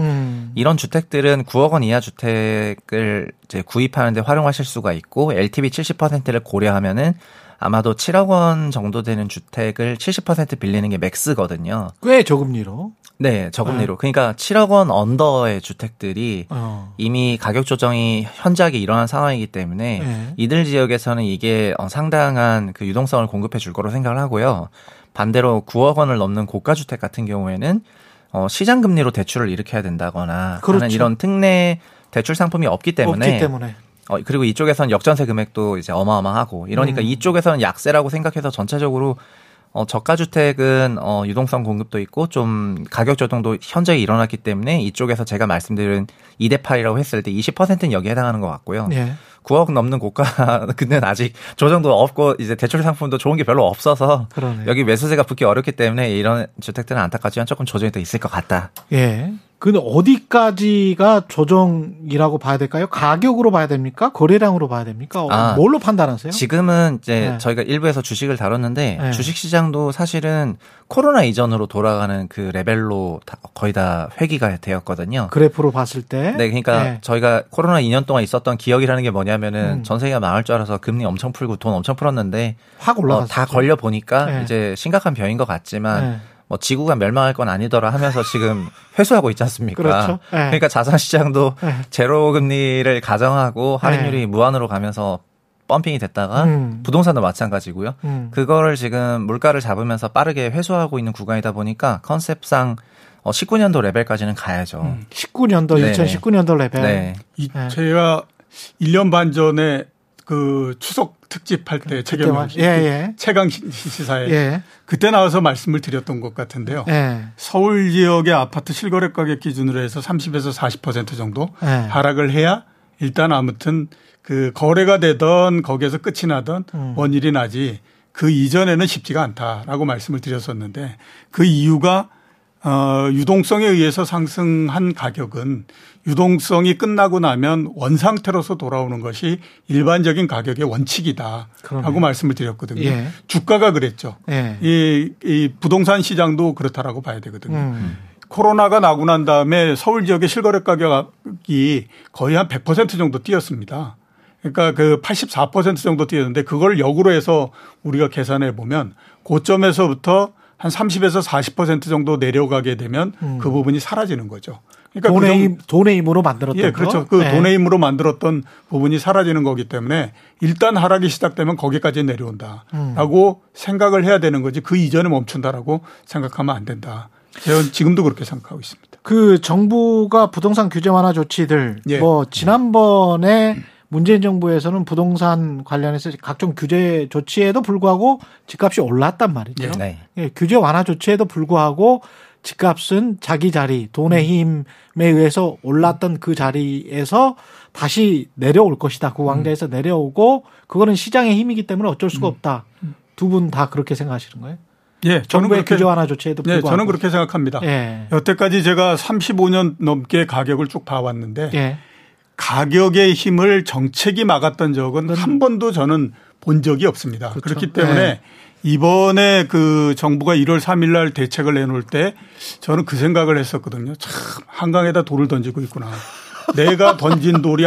이런 주택들은 9억 원 이하 주택을 이제 구입하는 데 활용하실 수가 있고 LTV 70%를 고려하면은 아마도 7억 원 정도 되는 주택을 70% 빌리는 게 맥스거든요. 꽤 저금리로. 네, 저금리로. 그러니까 7억 원 언더의 주택들이 이미 가격 조정이 현저하게 일어난 상황이기 때문에 이들 지역에서는 이게 상당한 그 유동성을 공급해 줄 거로 생각을 하고요. 반대로 9억 원을 넘는 고가 주택 같은 경우에는 시장 금리로 대출을 일으켜야 된다거나 그렇죠. 하는 이런 특례 대출 상품이 없기 때문에. 그리고 이쪽에서는 역전세 금액도 이제 어마어마하고 이러니까 이쪽에서는 약세라고 생각해서 전체적으로 저가 주택은 유동성 공급도 있고 좀 가격 조정도 현저히 일어났기 때문에 이쪽에서 제가 말씀드린 2대 8이라고 했을 때 20%는 여기에 해당하는 것 같고요. 예. 9억 넘는 고가는 아직 조정도 없고 이제 대출 상품도 좋은 게 별로 없어서 그러네요. 여기 매수세가 붙기 어렵기 때문에 이런 주택들은 안타깝지만 조금 조정이 더 있을 것 같다. 예. 근데 어디까지가 조정이라고 봐야 될까요? 가격으로 봐야 됩니까? 거래량으로 봐야 됩니까? 뭘로 판단하세요? 지금은 이제 저희가 일부에서 주식을 다뤘는데 주식시장도 사실은 코로나 이전으로 돌아가는 그 레벨로 다 거의 다 회귀가 되었거든요. 그래프로 봤을 때. 네, 그러니까 저희가 코로나 2년 동안 있었던 기억이라는 게 뭐냐면은 전 세계가 망할 줄 알아서 금리 엄청 풀고 돈 엄청 풀었는데 확 올라갔어요. 다 걸려 보니까 이제 심각한 병인 것 같지만. 지구가 멸망할 건 아니더라 하면서 지금 회수하고 있지 않습니까? 그렇죠. 네. 그러니까 자산시장도 제로 금리를 가정하고 할인율이 무한으로 가면서 펌핑이 됐다가 부동산도 마찬가지고요. 그거를 지금 물가를 잡으면서 빠르게 회수하고 있는 구간이다 보니까 컨셉상 19년도 레벨까지는 가야죠. 19년도, 네. 2019년도 레벨. 네. 제가 1년 반 전에 그 추석 특집할 때 최경영 최강 시사에 그때 나와서 말씀을 드렸던 것 같은데요. 서울 지역의 아파트 실거래 가격 기준으로 해서 30에서 40% 정도 하락을 해야 일단 아무튼 그 거래가 되던 거기에서 끝이 나던 원일이 나지 그 이전에는 쉽지가 않다라고 말씀을 드렸었는데 그 이유가 유동성에 의해서 상승한 가격은 유동성이 끝나고 나면 원상태로서 돌아오는 것이 일반적인 가격의 원칙이다 라고 말씀을 드렸거든요. 주가가 그랬죠. 이 부동산 시장도 그렇다라고 봐야 되거든요. 코로나가 나고 난 다음에 서울 지역의 실거래 가격이 거의 한 100% 정도 뛰었습니다. 그러니까 그 84% 정도 뛰었는데 그걸 역으로 해서 우리가 계산해 보면 고점에서부터 한 30에서 40% 정도 내려가게 되면 그 부분이 사라지는 거죠. 그러니까 돈의 힘으로 만들었던 그렇죠. 그 돈의 힘으로 만들었던 부분이 사라지는 거기 때문에 일단 하락이 시작되면 거기까지 내려온다라고 생각을 해야 되는 거지 그 이전에 멈춘다라고 생각하면 안 된다. 저는 지금도 그렇게 생각하고 있습니다. 그 정부가 부동산 규제 완화 조치들 뭐 지난번에 문재인 정부에서는 부동산 관련해서 각종 규제 조치에도 불구하고 집값이 올랐단 말이죠. 규제 완화 조치에도 불구하고 집값은 자기 자리, 돈의 힘에 의해서 올랐던 그 자리에서 다시 내려올 것이다. 그 왕좌에서 내려오고 그거는 시장의 힘이기 때문에 어쩔 수가 없다. 두 분 다 그렇게 생각하시는 거예요? 정부의 그렇게, 규제 완화 조치에도 불구하고. 저는 그렇게 생각합니다. 여태까지 제가 35년 넘게 가격을 쭉 봐왔는데 가격의 힘을 정책이 막았던 적은 한 번도 저는 본 적이 없습니다. 그렇죠. 그렇기 때문에 이번에 그 정부가 1월 3일 날 대책을 내놓을 때 저는 그 생각을 했었거든요. 참 한강에다 돌을 던지고 있구나. 내가 던진 돌이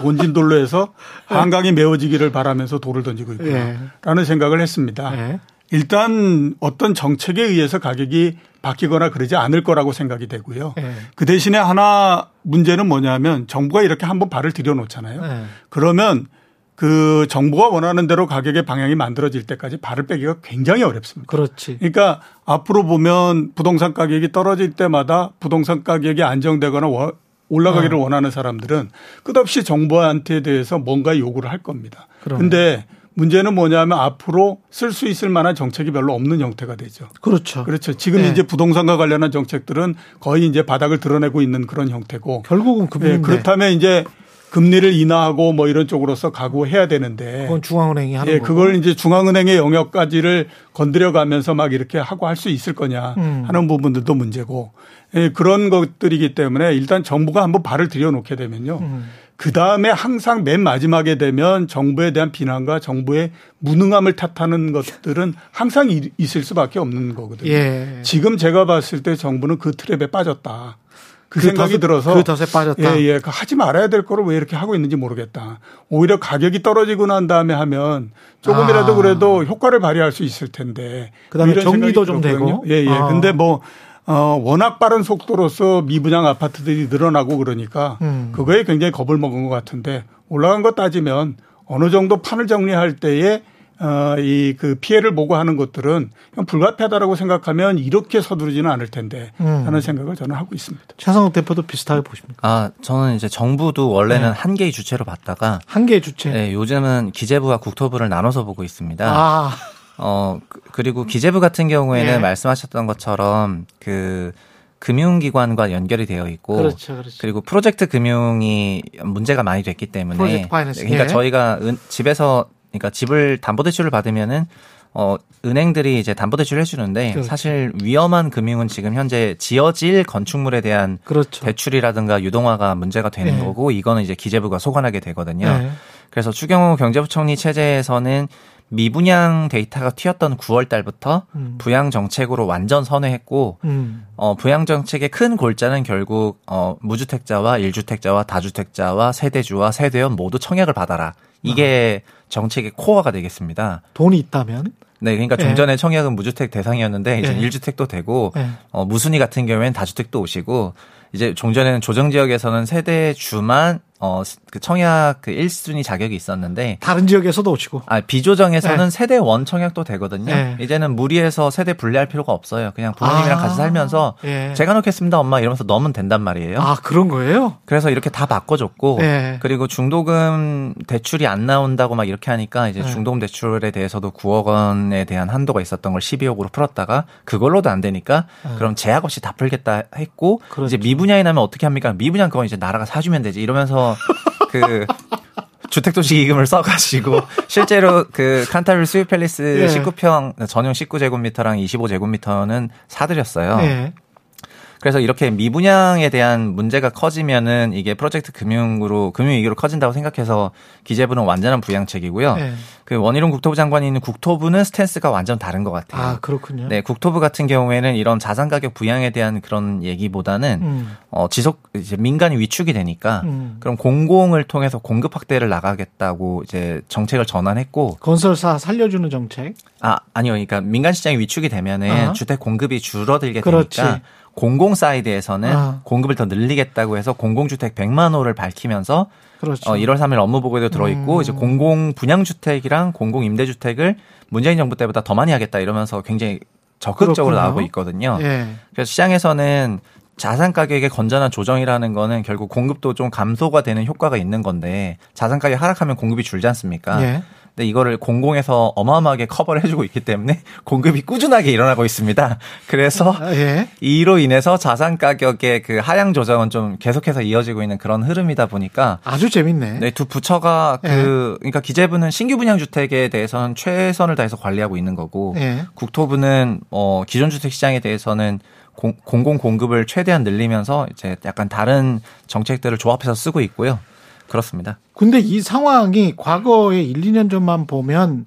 던진 돌로 해서 한강이 메워지기를 바라면서 돌을 던지고 있구나라는 생각을 했습니다. 일단 어떤 정책에 의해서 가격이 바뀌거나 그러지 않을 거라고 생각이 되고요. 그 대신에 하나 문제는 뭐냐면 정부가 이렇게 한번 발을 들여놓잖아요. 그러면 그 정부가 원하는 대로 가격의 방향이 만들어질 때까지 발을 빼기가 굉장히 어렵습니다. 그러니까 앞으로 보면 부동산 가격이 떨어질 때마다 부동산 가격이 안정되거나 올라가기를 원하는 사람들은 끝없이 정부한테 대해서 뭔가 요구를 할 겁니다. 그런데 문제는 뭐냐면 앞으로 쓸 수 있을 만한 정책이 별로 없는 형태가 되죠. 그렇죠. 지금 이제 부동산과 관련한 정책들은 거의 이제 바닥을 드러내고 있는 그런 형태고. 결국은 금리인데. 그렇다면 이제 금리를 인하하고 뭐 이런 쪽으로서 각오해야 되는데. 그건 중앙은행이 하는 거고. 그걸 이제 중앙은행의 영역까지를 건드려가면서 막 이렇게 하고 할 수 있을 거냐 하는 부분들도 문제고. 그런 것들이기 때문에 일단 정부가 한번 발을 들여놓게 되면요. 그다음에 항상 맨 마지막에 되면 정부에 대한 비난과 정부의 무능함을 탓하는 것들은 항상 있을 수밖에 없는 거거든요. 지금 제가 봤을 때 정부는 그 트랩에 빠졌다. 그 생각이 들어서. 그 덫에 빠졌다. 하지 말아야 될 거를 왜 이렇게 하고 있는지 모르겠다. 오히려 가격이 떨어지고 난 다음에 하면 조금이라도 그래도 효과를 발휘할 수 있을 텐데. 그다음에 정리도 좀 되고. 근데 뭐. 워낙 빠른 속도로서 미분양 아파트들이 늘어나고 그러니까 그거에 굉장히 겁을 먹은 것 같은데 올라간 거 따지면 어느 정도 판을 정리할 때에 이 그 피해를 보고 하는 것들은 그냥 불가피하다라고 생각하면 이렇게 서두르지는 않을 텐데 하는 생각을 저는 하고 있습니다. 최상욱 대표도 비슷하게 보십니까? 저는 이제 정부도 원래는 한 개의 주체로 봤다가 한 개의 주체. 요즘은 기재부와 국토부를 나눠서 보고 있습니다. 그리고 기재부 같은 경우에는 말씀하셨던 것처럼 그 금융기관과 연결이 되어 있고 그리고 프로젝트 금융이 문제가 많이 됐기 때문에 그러니까 저희가 집에서 그러니까 집을 담보대출을 받으면은 은행들이 이제 담보대출을 해주는데 그렇죠. 사실 위험한 금융은 지금 현재 지어질 건축물에 대한 그렇죠. 대출이라든가 유동화가 문제가 되는 네. 거고 이거는 이제 기재부가 소관하게 되거든요. 네. 그래서 추경호 경제부총리 체제에서는 미분양 데이터가 튀었던 9월 달부터 부양 정책으로 완전 선회했고 부양 정책의 큰 골자는 결국 무주택자와 1주택자와 다주택자와 세대주와 세대원 모두 청약을 받아라. 이게 정책의 코어가 되겠습니다. 돈이 있다면? 네, 그러니까 예. 종전에 청약은 무주택 대상이었는데 이제 예. 1주택도 되고 예. 무순위 같은 경우에는 다주택도 오시고 이제 종전에는 조정 지역에서는 세대주만 그 청약 그 1순위 자격이 있었는데 다른 지역에서도 오시고 비조정에서는 예. 세대원 청약도 되거든요. 예. 이제는 무리해서 세대 분리할 필요가 없어요. 그냥 부모님이랑 같이 살면서 예. 제가 놓겠습니다, 엄마 이러면서 넣으면 된단 말이에요. 아, 그런 거예요? 그래서 이렇게 다 바꿔줬고 예. 그리고 중도금 대출이 안 나온다고 막 이렇게 하니까 이제 중도금 대출에 대해서도 9억 원에 대한 한도가 있었던 걸 12억으로 풀었다가 그걸로도 안 되니까 그럼 제약 없이 다 풀겠다 했고 그렇죠. 이제 미분양이 나면 어떻게 합니까? 미분양 그건 이제 나라가 사주면 되지 이러면서 그 주택도시기금을 써가지고 실제로 그 칸타빌 스위팰리스 예. 19평 전용 19제곱미터랑 25제곱미터는 사드렸어요. 예. 그래서 이렇게 미분양에 대한 문제가 커지면은 이게 프로젝트 금융위기로 커진다고 생각해서 기재부는 완전한 부양책이고요. 네. 그 원희룡 국토부 장관이 있는 국토부는 스탠스가 완전 다른 것 같아요. 아, 그렇군요. 네, 국토부 같은 경우에는 이런 자산 가격 부양에 대한 그런 얘기보다는 이제 민간이 위축이 되니까 그럼 공공을 통해서 공급 확대를 나가겠다고 이제 정책을 전환했고 건설사 살려주는 정책? 아니요. 그러니까 민간 시장이 위축이 되면은 주택 공급이 줄어들게 그렇지. 되니까 공공 사이드에서는 공급을 더 늘리겠다고 해서 공공주택 100만 호를 밝히면서 그렇죠. 1월 3일 업무보고에도 들어있고 이제 공공분양주택이랑 공공임대주택을 문재인 정부 때보다 더 많이 하겠다 이러면서 굉장히 적극적으로 그렇군요. 나오고 있거든요. 예. 그래서 시장에서는 자산 가격의 건전한 조정이라는 거는 결국 공급도 좀 감소가 되는 효과가 있는 건데 자산 가격이 하락하면 공급이 줄지 않습니까? 예. 근데 이거를 공공에서 어마어마하게 커버를 해주고 있기 때문에 공급이 꾸준하게 일어나고 있습니다. 그래서 예. 이로 인해서 자산 가격의 그 하향 조정은 좀 계속해서 이어지고 있는 그런 흐름이다 보니까 아주 재밌네. 네, 두 부처가 그러니까 기재부는 신규 분양 주택에 대해서는 최선을 다해서 관리하고 있는 거고 예. 국토부는 기존 주택 시장에 대해서는 공공 공급을 최대한 늘리면서 이제 약간 다른 정책들을 조합해서 쓰고 있고요. 그렇습니다. 근데 이 상황이 과거에 1, 2년 전만 보면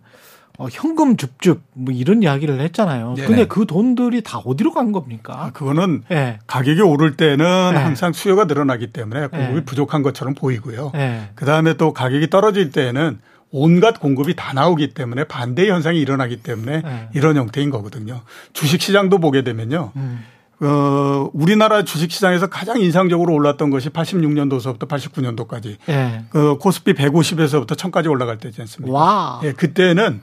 현금 줍줍 뭐 이런 이야기를 했잖아요. 네네. 근데 그 돈들이 다 어디로 간 겁니까? 그거는 네. 가격이 오를 때는 네. 항상 수요가 늘어나기 때문에 공급이 네. 부족한 것처럼 보이고요. 네. 그다음에 또 가격이 떨어질 때는 온갖 공급이 다 나오기 때문에 반대 현상이 일어나기 때문에 네. 이런 형태인 거거든요. 주식시장도 보게 되면요. 우리나라 주식시장에서 가장 인상적으로 올랐던 것이 86년도서부터 89년도까지 예. 코스피 150에서부터 1000까지 올라갈 때지 않습니까? 와. 예, 그때는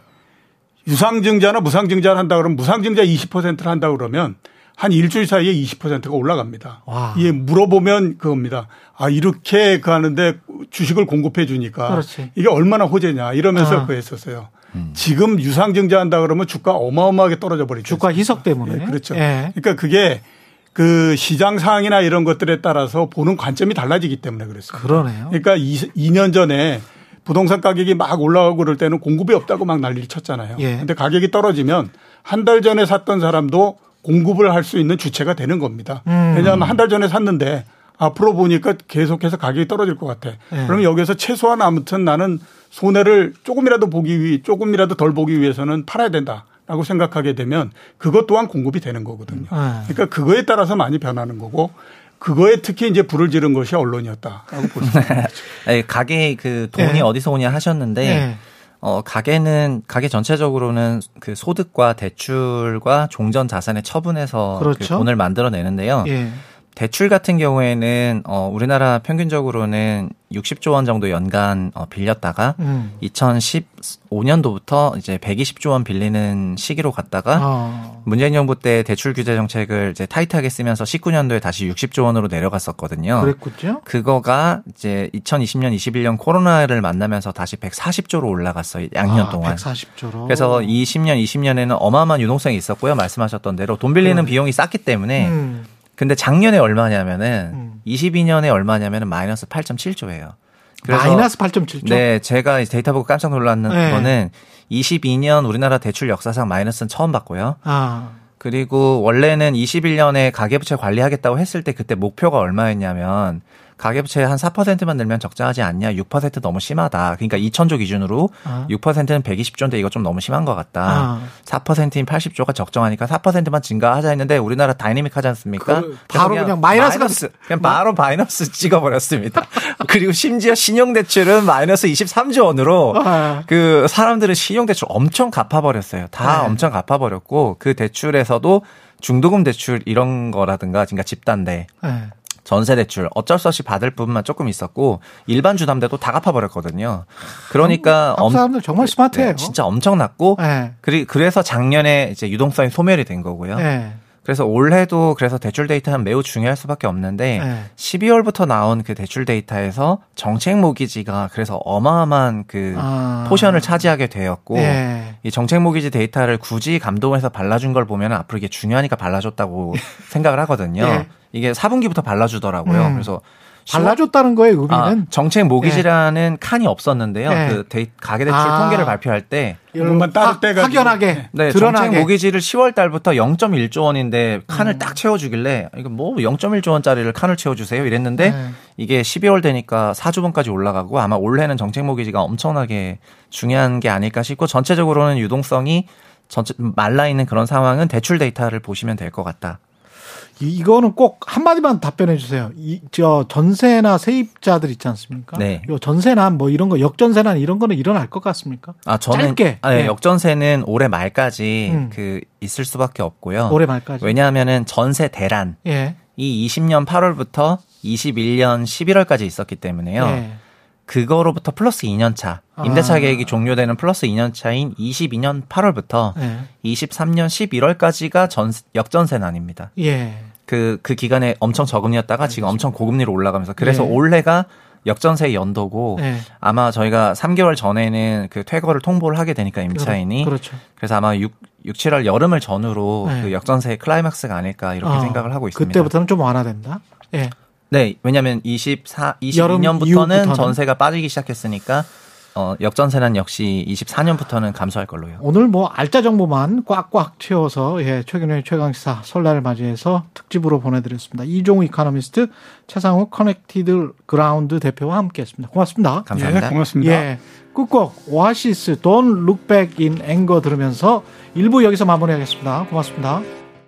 유상증자나 무상증자를 한다 그러면 무상증자 20%를 한다 그러면 한 일주일 사이에 20%가 올라갑니다. 와. 예, 물어보면 그겁니다. 아, 이렇게 하는데 주식을 공급해 주니까 그렇지. 이게 얼마나 호재냐 이러면서 그거 했었어요. 지금 유상증자 한다 그러면 주가 어마어마하게 떨어져 버리죠. 주가 희석 때문에. 예, 그렇죠. 예. 그러니까 그게 그 시장 상황이나 이런 것들에 따라서 보는 관점이 달라지기 때문에 그랬어요. 그러네요. 그러니까 2년 전에 부동산 가격이 막 올라가고 그럴 때는 공급이 없다고 막 난리를 쳤잖아요. 그런데 예. 가격이 떨어지면 한 달 전에 샀던 사람도 공급을 할 수 있는 주체가 되는 겁니다. 왜냐하면 한 달 전에 샀는데 앞으로 보니까 계속해서 가격이 떨어질 것 같아. 그러면 여기서 최소한 아무튼 나는 손해를 조금이라도 덜 보기 위해서는 팔아야 된다라고 생각하게 되면 그것 또한 공급이 되는 거거든요. 그러니까 그거에 따라서 많이 변하는 거고 그거에 특히 이제 불을 지른 것이 언론이었다라고 보시면 됩니다. 가게 그 돈이 네. 어디서 오냐 하셨는데 네. 가게 전체적으로는 그 소득과 대출과 종전 자산의 처분해서 그렇죠? 그 돈을 만들어내는데요. 예. 대출 같은 경우에는 우리나라 평균적으로는 60조 원 정도 연간 빌렸다가 2015년도부터 이제 120조 원 빌리는 시기로 갔다가 문재인 정부 때 대출 규제 정책을 이제 타이트하게 쓰면서 19년도에 다시 60조 원으로 내려갔었거든요. 그랬군요. 그거가 이제 2020년 21년 코로나를 만나면서 다시 140조로 올라갔어요. 양년 동안. 140조로. 그래서 20년 20년에는 어마어마한 유동성이 있었고요. 말씀하셨던 대로 돈 빌리는 비용이 쌌기 때문에 근데 작년에 얼마냐면은 22년에 얼마냐면은 마이너스 8.7조예요. 그래서 마이너스 8.7조. 네, 제가 데이터 보고 깜짝 놀랐는 네. 거는 22년 우리나라 대출 역사상 마이너스는 처음 봤고요. 아. 그리고 원래는 21년에 가계부채 관리하겠다고 했을 때 그때 목표가 얼마였냐면 가계부채 한 4%만 늘면 적자하지 않냐, 6% 너무 심하다. 그러니까 2000조 기준으로 6%는 120조인데 이거 좀 너무 심한 것 같다. 4%인 80조가 적정하니까 4%만 증가하자 했는데 우리나라 다이내믹하지 않습니까? 바로 그냥 마이너스. 그냥 바로 마이너스 찍어버렸습니다. 그리고 심지어 신용대출은 마이너스 23조 원으로 그 사람들은 신용대출 엄청 갚아버렸어요. 다 엄청 갚아버렸고 그 대출에서도 중도금 대출 이런 거라든가 그러니까 집단대. 전세 대출 어쩔 수 없이 받을 부분만 조금 있었고 일반 주담대도 다 갚아버렸거든요. 그러니까 사람들 정말 스마트해요. 네, 진짜 엄청났고 네. 그래서 작년에 이제 유동성이 소멸이 된 거고요. 네. 그래서 올해도 그래서 대출 데이터는 매우 중요할 수밖에 없는데 네. 12월부터 나온 그 대출 데이터에서 정책 모기지가 그래서 어마어마한 그 포션을 차지하게 되었고 네. 이 정책 모기지 데이터를 굳이 감동해서 발라준 걸 보면 앞으로 이게 중요하니까 발라줬다고 생각을 하거든요. 네. 이게 4분기부터 발라주더라고요. 그래서 발라줬다는 거예요, 의미는? 정책 모기지라는 칸이 없었는데요. 그 가계대출 통계를 발표할 때 이런만 따로 떼가지고 확연하게 네, 드러나게. 정책 모기지를 10월 달부터 0.1조 원인데 칸을 딱 채워주길래 이거 뭐 0.1조 원짜리를 칸을 채워주세요 이랬는데 이게 12월 되니까 4조 원까지 올라가고 아마 올해는 정책 모기지가 엄청나게 중요한 게 아닐까 싶고 전체적으로는 유동성이 말라있는 그런 상황은 대출 데이터를 보시면 될 것 같다. 이거는 꼭 한마디만 답변해 주세요. 전세나 세입자들 있지 않습니까? 네. 요 전세나 뭐 이런 거, 역전세나 이런 거는 일어날 것 같습니까? 짧게. 네. 역전세는 올해 말까지 있을 수밖에 없고요. 올해 말까지. 왜냐하면은 전세 대란이 20년 8월부터 21년 11월까지 있었기 때문에요. 예. 그거로부터 플러스 2년 차, 임대차 계획이 종료되는 플러스 2년 차인 22년 8월부터 23년 11월까지가 역전세난입니다. 예. 그 기간에 엄청 저금리였다가 알겠습니다. 지금 엄청 고금리로 올라가면서 그래서 예. 올해가 역전세 연도고 예. 아마 저희가 3개월 전에는 그 퇴거를 통보를 하게 되니까 임차인이 그렇죠. 그래서 아마 6, 7월 여름을 전후로 예. 그 역전세의 클라이맥스가 아닐까 이렇게 생각을 하고 있습니다. 그때부터는 좀 완화된다. 예. 네, 왜냐하면 22년부터는 전세가 빠지기 시작했으니까 역전세는 역시 24년부터는 감소할 걸로요. 오늘 뭐 알짜 정보만 꽉꽉 채워서 예, 최경영의 최강시사 설날을 맞이해서 특집으로 보내드렸습니다. 이종우 이코노미스트, 최상욱 커넥티드 그라운드 대표와 함께했습니다. 고맙습니다. 감사합니다. 예, 고맙습니다. 예, 끝곡 오아시스 Don't Look Back in Anger 들으면서 1부 여기서 마무리하겠습니다. 고맙습니다.